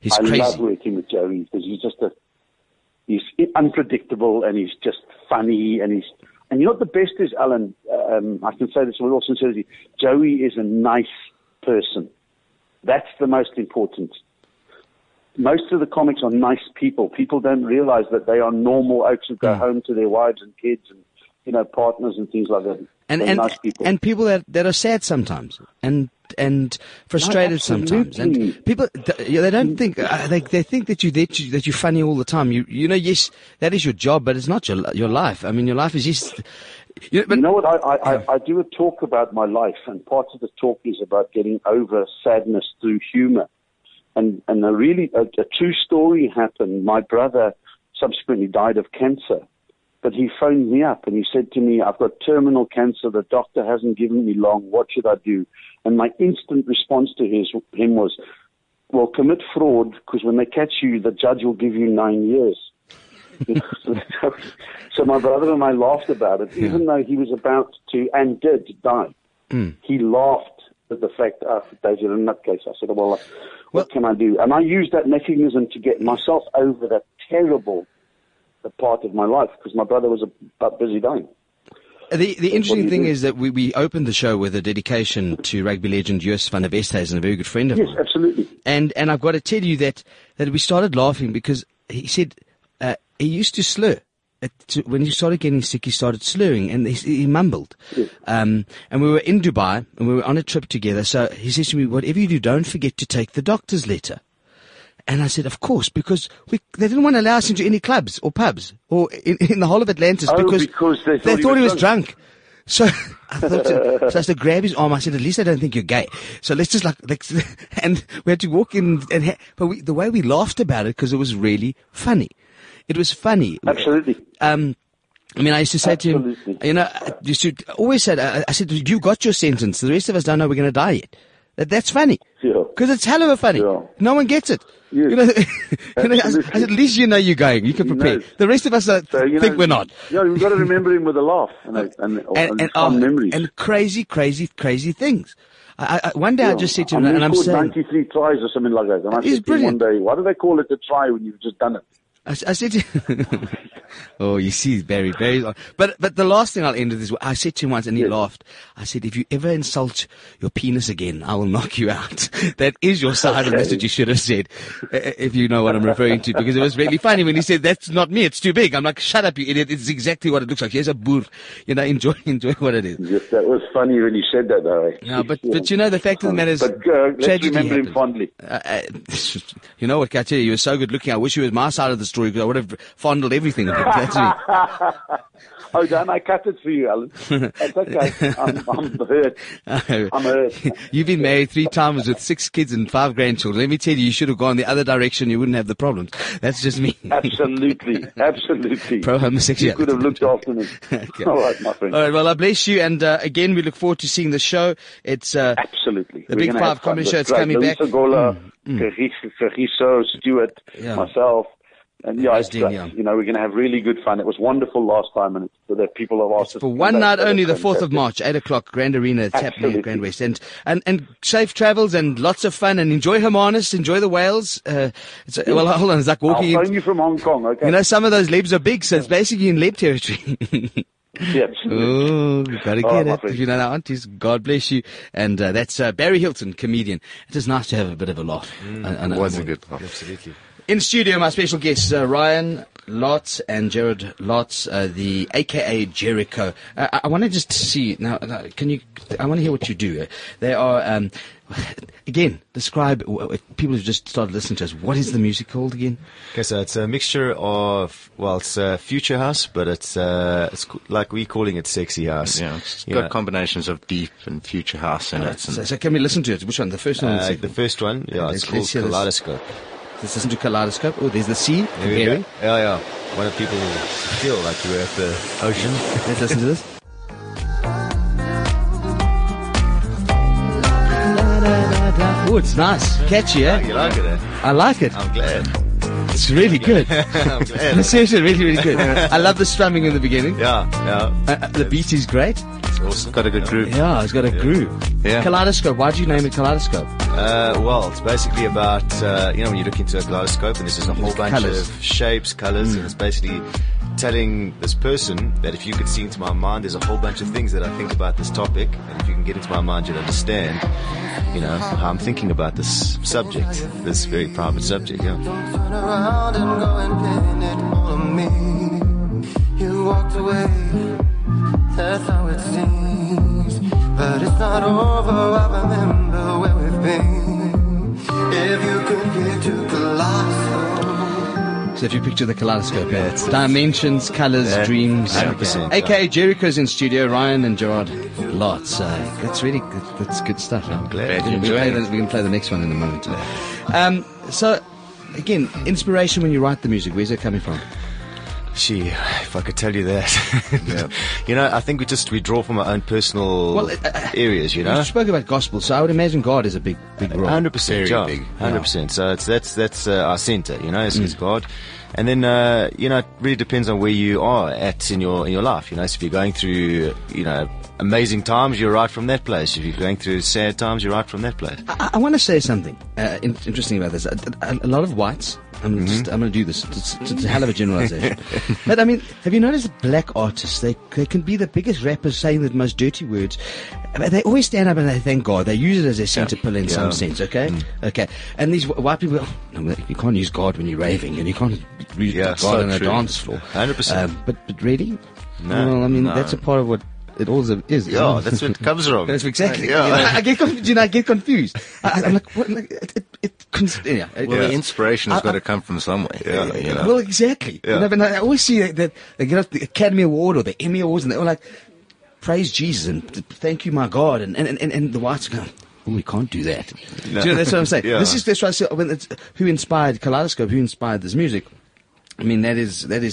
He's crazy. I love working with Joey because he's just he's unpredictable and he's just funny and you know what the best is, Alan? I can say this with all sincerity. Joey is a nice person. That's the most important. Most of the comics are nice people. People don't realize that they are normal oaks who go home to their wives and kids and, you know, partners and things like that. And nice people. And people that are sad sometimes and frustrated sometimes. And people, they don't think, they think that that you're funny all the time. You know, yes, that is your job, but it's not your life. I mean, your life is just... you know what? I do a talk about my life, and part of the talk is about getting over sadness through humor. And a true story happened. My brother subsequently died of cancer. But he phoned me up and he said to me, I've got terminal cancer. The doctor hasn't given me long. What should I do? And my instant response to him was, well, commit fraud, because when they catch you, the judge will give you 9 years. So my brother and I laughed about it, even though he was about to and did die. Mm. He laughed at the fact that in that case. I said, well, what can I do? And I used that mechanism to get myself over that terrible part of my life, because my brother was about busy dying. The interesting thing is that we opened the show with a dedication to rugby legend Joost van der Westhuizen, a very good friend of mine. Yes, absolutely. And I've got to tell you that we started laughing because he said he used to slur. When he started getting sick, he started slurring and he mumbled. Yes. And we were in Dubai and we were on a trip together. So he says to me, whatever you do, don't forget to take the doctor's letter. And I said, of course, because they didn't want to allow us into any clubs or pubs or in the whole of Atlantis because they thought he was drunk. So I thought, so I had to grab his arm. I said, at least I don't think you're gay. So let's just and we had to walk in. But the way we laughed about it, because it was really funny. It was funny. Absolutely. I mean, I used to say to him, you know, I said, you got your sentence. The rest of us don't know we're going to die yet. That's funny. Because it's hell of a funny. Yeah. No one gets it. Yes. You know, I said, at least you know you're going. You can prepare. The rest of us think we're not. Yeah, you've got to remember him with a laugh and memories. And crazy things. One day I just said to him, and I'm saying... 93 tries or something like that. And I said brilliant. One day, why do they call it a try when you've just done it? I said to him, oh, you see, Barry's on. But the last thing I'll end with is, I said to him once, and he laughed, I said, if you ever insult your penis again, I will knock you out. That is your side of the message you should have said, if you know what I'm referring to, because it was really funny when he said, that's not me, it's too big. I'm like, shut up, you idiot, it's exactly what it looks like. Here's a boor. You know, enjoy what it is. Yes, that was funny when you said that, though. No, but you know, the fact of the matter is, let's remember him fondly. You know what, I tell you, you were so good looking, I wish you was my side of the story, because I would have fondled everything. Oh, Dan, I cut it for you, Alan. That's okay. I'm hurt. I'm hurt. You've been married 3 times with 6 kids and 5 grandchildren. Let me tell you, you should have gone the other direction. You wouldn't have the problems. That's just me. Absolutely. Pro homosexuality. You could have looked after me. Okay. All right, my friend. All right, well, I bless you. And again, we look forward to seeing the show. It's absolutely the Big Five comedy show. It's coming back. Gola, Fergiso, Stewart, myself. And yeah, it's great. You know, we're going to have really good fun. It was wonderful last time, and so that people have asked us for one night only, the 4th of March, 8 o'clock, Grand Arena. It's happening at Grand West, and safe travels and lots of fun, and enjoy Hermanus, enjoy the whales. Well, hold on, it's like walking. I'll phone you from Hong Kong, okay? You know, some of those lebs are big, so it's basically in leb territory. Yes. Oh, we've got to get it. If you know our aunties, God bless you. And that's Barry Hilton, comedian. It is nice to have a bit of a laugh. It was a good laugh. Absolutely. In studio, my special guests, Ryan Lotz and Gerald Lotz, the A.K.A. Jericho. I want to just see, now, can you, I want to hear what you do. They are, again, describe, people who just started listening to us, what is the music called again? Okay, so it's a mixture of, well, it's future house, but it's like we're calling it sexy house. Yeah, it's got combinations of deep and future house in it. So can we listen to it? Which one? The first one? The first one, yeah, it's called Kaleidoscope. Let's listen to Kaleidoscope. Oh, there's the sea. There we go. Yeah, yeah. Why do people feel like you were at the ocean? Let's listen to this. Oh, it's nice. Catchy, eh? You like it, eh? I like it. I'm glad. It's really good. I'm glad. Seriously, really, really good. I love the strumming in the beginning. Yeah, yeah. The beat is great. It's got a good groove. Yeah, it's got a groove. Yeah. Kaleidoscope. Why did you name it Kaleidoscope? Well, it's basically about, you know, when you look into a kaleidoscope and this is a whole bunch of shapes, colors, and it's basically telling this person that if you could see into my mind, there's a whole bunch of things that I think about this topic, and if you can get into my mind, you'll understand, you know, how I'm thinking about this subject, this very private subject, yeah. Don't turn around and go and pin it on me. You walked away. That's how it seems, but it's not over. I remember where we've been. If you could get to Kaleidoscope. So if you picture the kaleidoscope, yeah, it's dimensions, colors, dreams. 100%. A.K.A. Jericho's in studio. Ryan and Gerard Lotz. That's really good. That's good stuff. I'm glad you enjoyed it. We can play the next one in a moment. So, again, inspiration when you write the music. Where's it coming from? Gee, if I could tell you that. Yeah. You know, I think we draw from our own personal areas, you know. You spoke about gospel, so I would imagine God is a big role. 100%, yeah. 100%. So that's our center, you know, is God. And then, you know, it really depends on where you are at in your life, you know. So if you're going through, you know, amazing times, you write from that place. If you're going through sad times, you write from that place. I want to say something interesting about this. A lot of whites, I'm going to do this. It's a hell of a generalization. But, I mean, have you noticed that black artists, they can be the biggest rappers saying the most dirty words. They always stand up and they thank God. They use it as their centre pill in some sense, okay? Okay. And these white people, you can't use God when you're raving, and you can't use God on a dance floor. 100%. But really? No. Well, I mean, that's a part of what it all is. Yeah, that's what it comes from. That's exactly. Yeah. You know, I get confused. You know, I get confused. I'm like, what? Like, the inspiration has got to come from somewhere. Yeah, you know. Well, exactly. Yeah. You know, I always see that they get up the Academy Award or the Emmy Awards, and they're all like, "Praise Jesus and thank you, my God," and the whites go, "Oh, we can't do that." No. Do you know, that's what I'm saying. Yeah. That's why I say who inspired Kaleidoscope, who inspired this music. I mean, that is to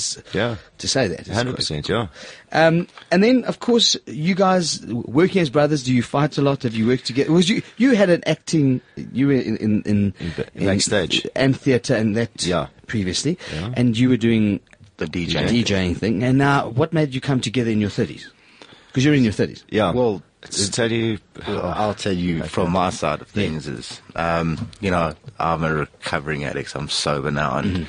say that. 100%, yeah. And then, of course, you guys, working as brothers, do you fight a lot? Have you worked together? Was you had an acting, you were in Backstage and theatre and that previously, and you were doing the DJing thing. And now, what made you come together in your 30s? Because you're in your 30s. Yeah, well, I'll tell you from my side of things is, you know, I'm a recovering addict. I'm sober now and... Mm-hmm.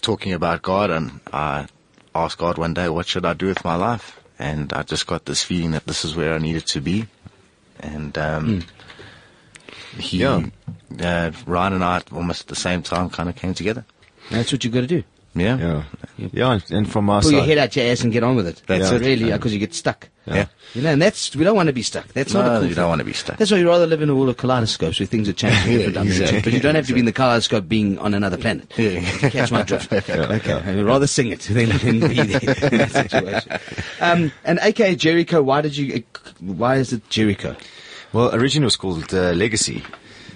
Talking about God, and I asked God one day, what should I do with my life? And I just got this feeling that this is where I needed to be. And Ryan and I almost at the same time kind of came together. That's what you got to do. Yeah. And from our side, pull your head out your ass and get on with it. That's it, really, because you get stuck. Yeah. You know, and we don't want to be stuck. That's not a cool thing. Don't want to be stuck. That's why you rather live in a world of kaleidoscopes where things are changing. But you don't have to be in the kaleidoscope being on another planet. Yeah. Catch my drift. I'd rather sing it than be there in that situation. And A.K.A. Jericho, why is it Jericho? Well, originally it was called Legacy.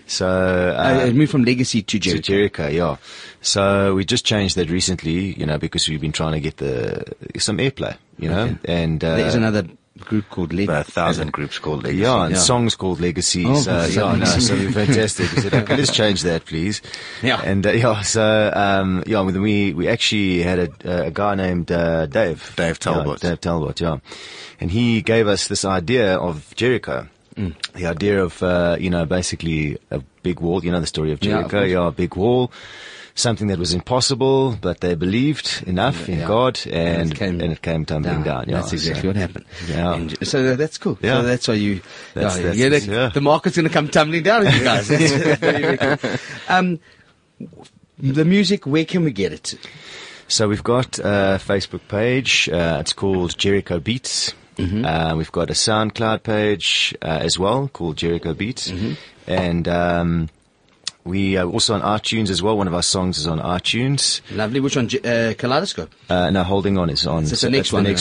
So it moved from Legacy to Jericho. So we just changed that recently, you know, because we've been trying to get some airplay, you know. And there's another group called Legacy. 1,000 groups called Legacy. Yeah, and songs called Legacies. Fantastic. I said, okay, let's change that, please. Yeah. And, we actually had a guy named Dave. Dave Talbot. And he gave us this idea of Jericho. Mm. The idea of, basically a big wall. You know the story of Jericho. Yeah, a big wall. Something that was impossible, but they believed enough in God, and it came tumbling down. Yeah, that's exactly what happened. Yeah. And so that's cool. Yeah. So that's why you... The market's going to come tumbling down on you guys. That's very, very cool. The music, where can we get it? So we've got a Facebook page. It's called Jericho Beats. Mm-hmm. We've got a SoundCloud page as well called Jericho Beats. Mm-hmm. And... we are also on iTunes as well. One of our songs is on iTunes. Lovely. Which one? Kaleidoscope? No, Holding On is on. It's the next one. And, we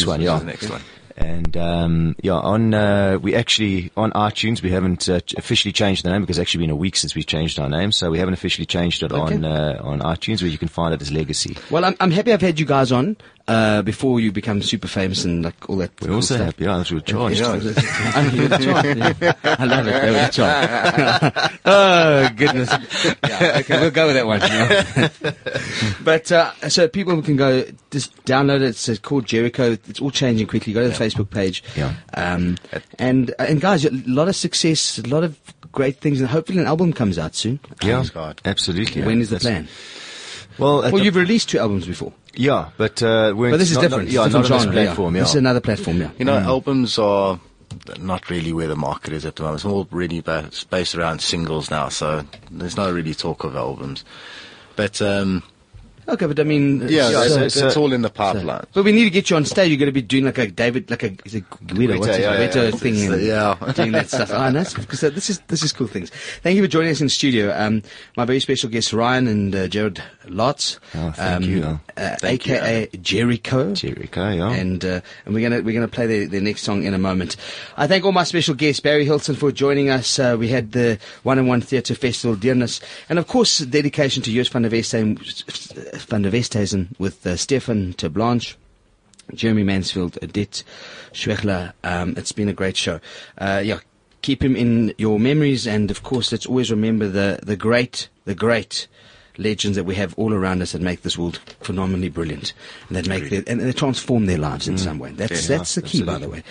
actually, on iTunes, we haven't officially changed the name, because it's actually been a week since we changed our name. So we haven't officially changed it on iTunes, where you can find it as Legacy. Well, I'm happy I've had you guys on, before you become super famous and like all that. We're also happy. I was charged. I love it. They were charged. Oh, goodness. Yeah, okay, we'll go with that one. But, so people can go, just download it. It's called Jericho. It's all changing quickly. Go to the Facebook page. Yeah. And guys, a lot of success, a lot of great things, and hopefully an album comes out soon. Yeah, God. Absolutely. When is the plan? Well, you've released 2 albums before. Yeah, but we're... But this is different. This is another platform, yeah. Albums are not really where the market is at the moment. It's all really based around singles now, so there's no really talk of albums. But... okay, but I mean... Yeah, it's all in the pipeline. But we need to get you on stage. You're going to be doing like a David... Like a Guido thing. Doing that stuff. Oh, nice. Because this is cool things. Thank you for joining us in the studio. My very special guests, Ryan and Gerald Lotz. Oh, thank you. A.K.A. Jericho. And we're going to play their next song in a moment. I thank all my special guests, Barry Hilton, for joining us. We had the One-on-One Theatre Festival, Deurnis. And, of course, dedication to Joost van der Westhuizen. Van der Westhuizen with Stefan Terblanche, Jeremy Mansfield, Odette Schwegler. It's been a great show. Keep him in your memories, and of course, let's always remember the great legends that we have all around us that make this world phenomenally brilliant, and that make and they transform their lives in some way. That's the key, by the way.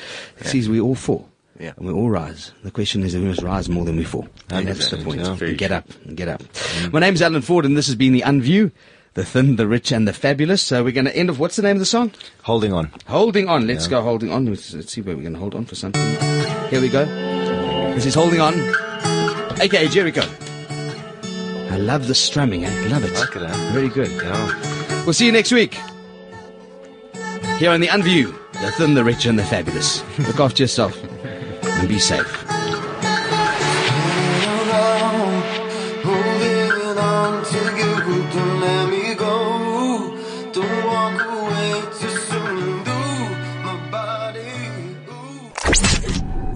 See, we all fall. Yeah. And we all rise. The question is that we must rise more than we fall. And that's the point. Yeah. Get up. Mm. My name is Alan Ford, and this has been The Unview. The thin, the rich, and the fabulous. So we're going to end off. What's the name of the song? Holding On. Holding On. Let's go Holding On. Let's see where we're going to hold on for something. Here we go. This is Holding On. A.K.A. Jericho. I love the strumming. I love it. Like it, very good. Yeah. We'll see you next week. Here on The Unview. The thin, the rich, and the fabulous. Look after yourself. And be safe.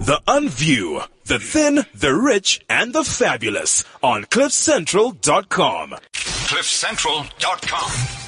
The Unview, the thin, the rich, and the fabulous on CliffCentral.com. CliffCentral.com.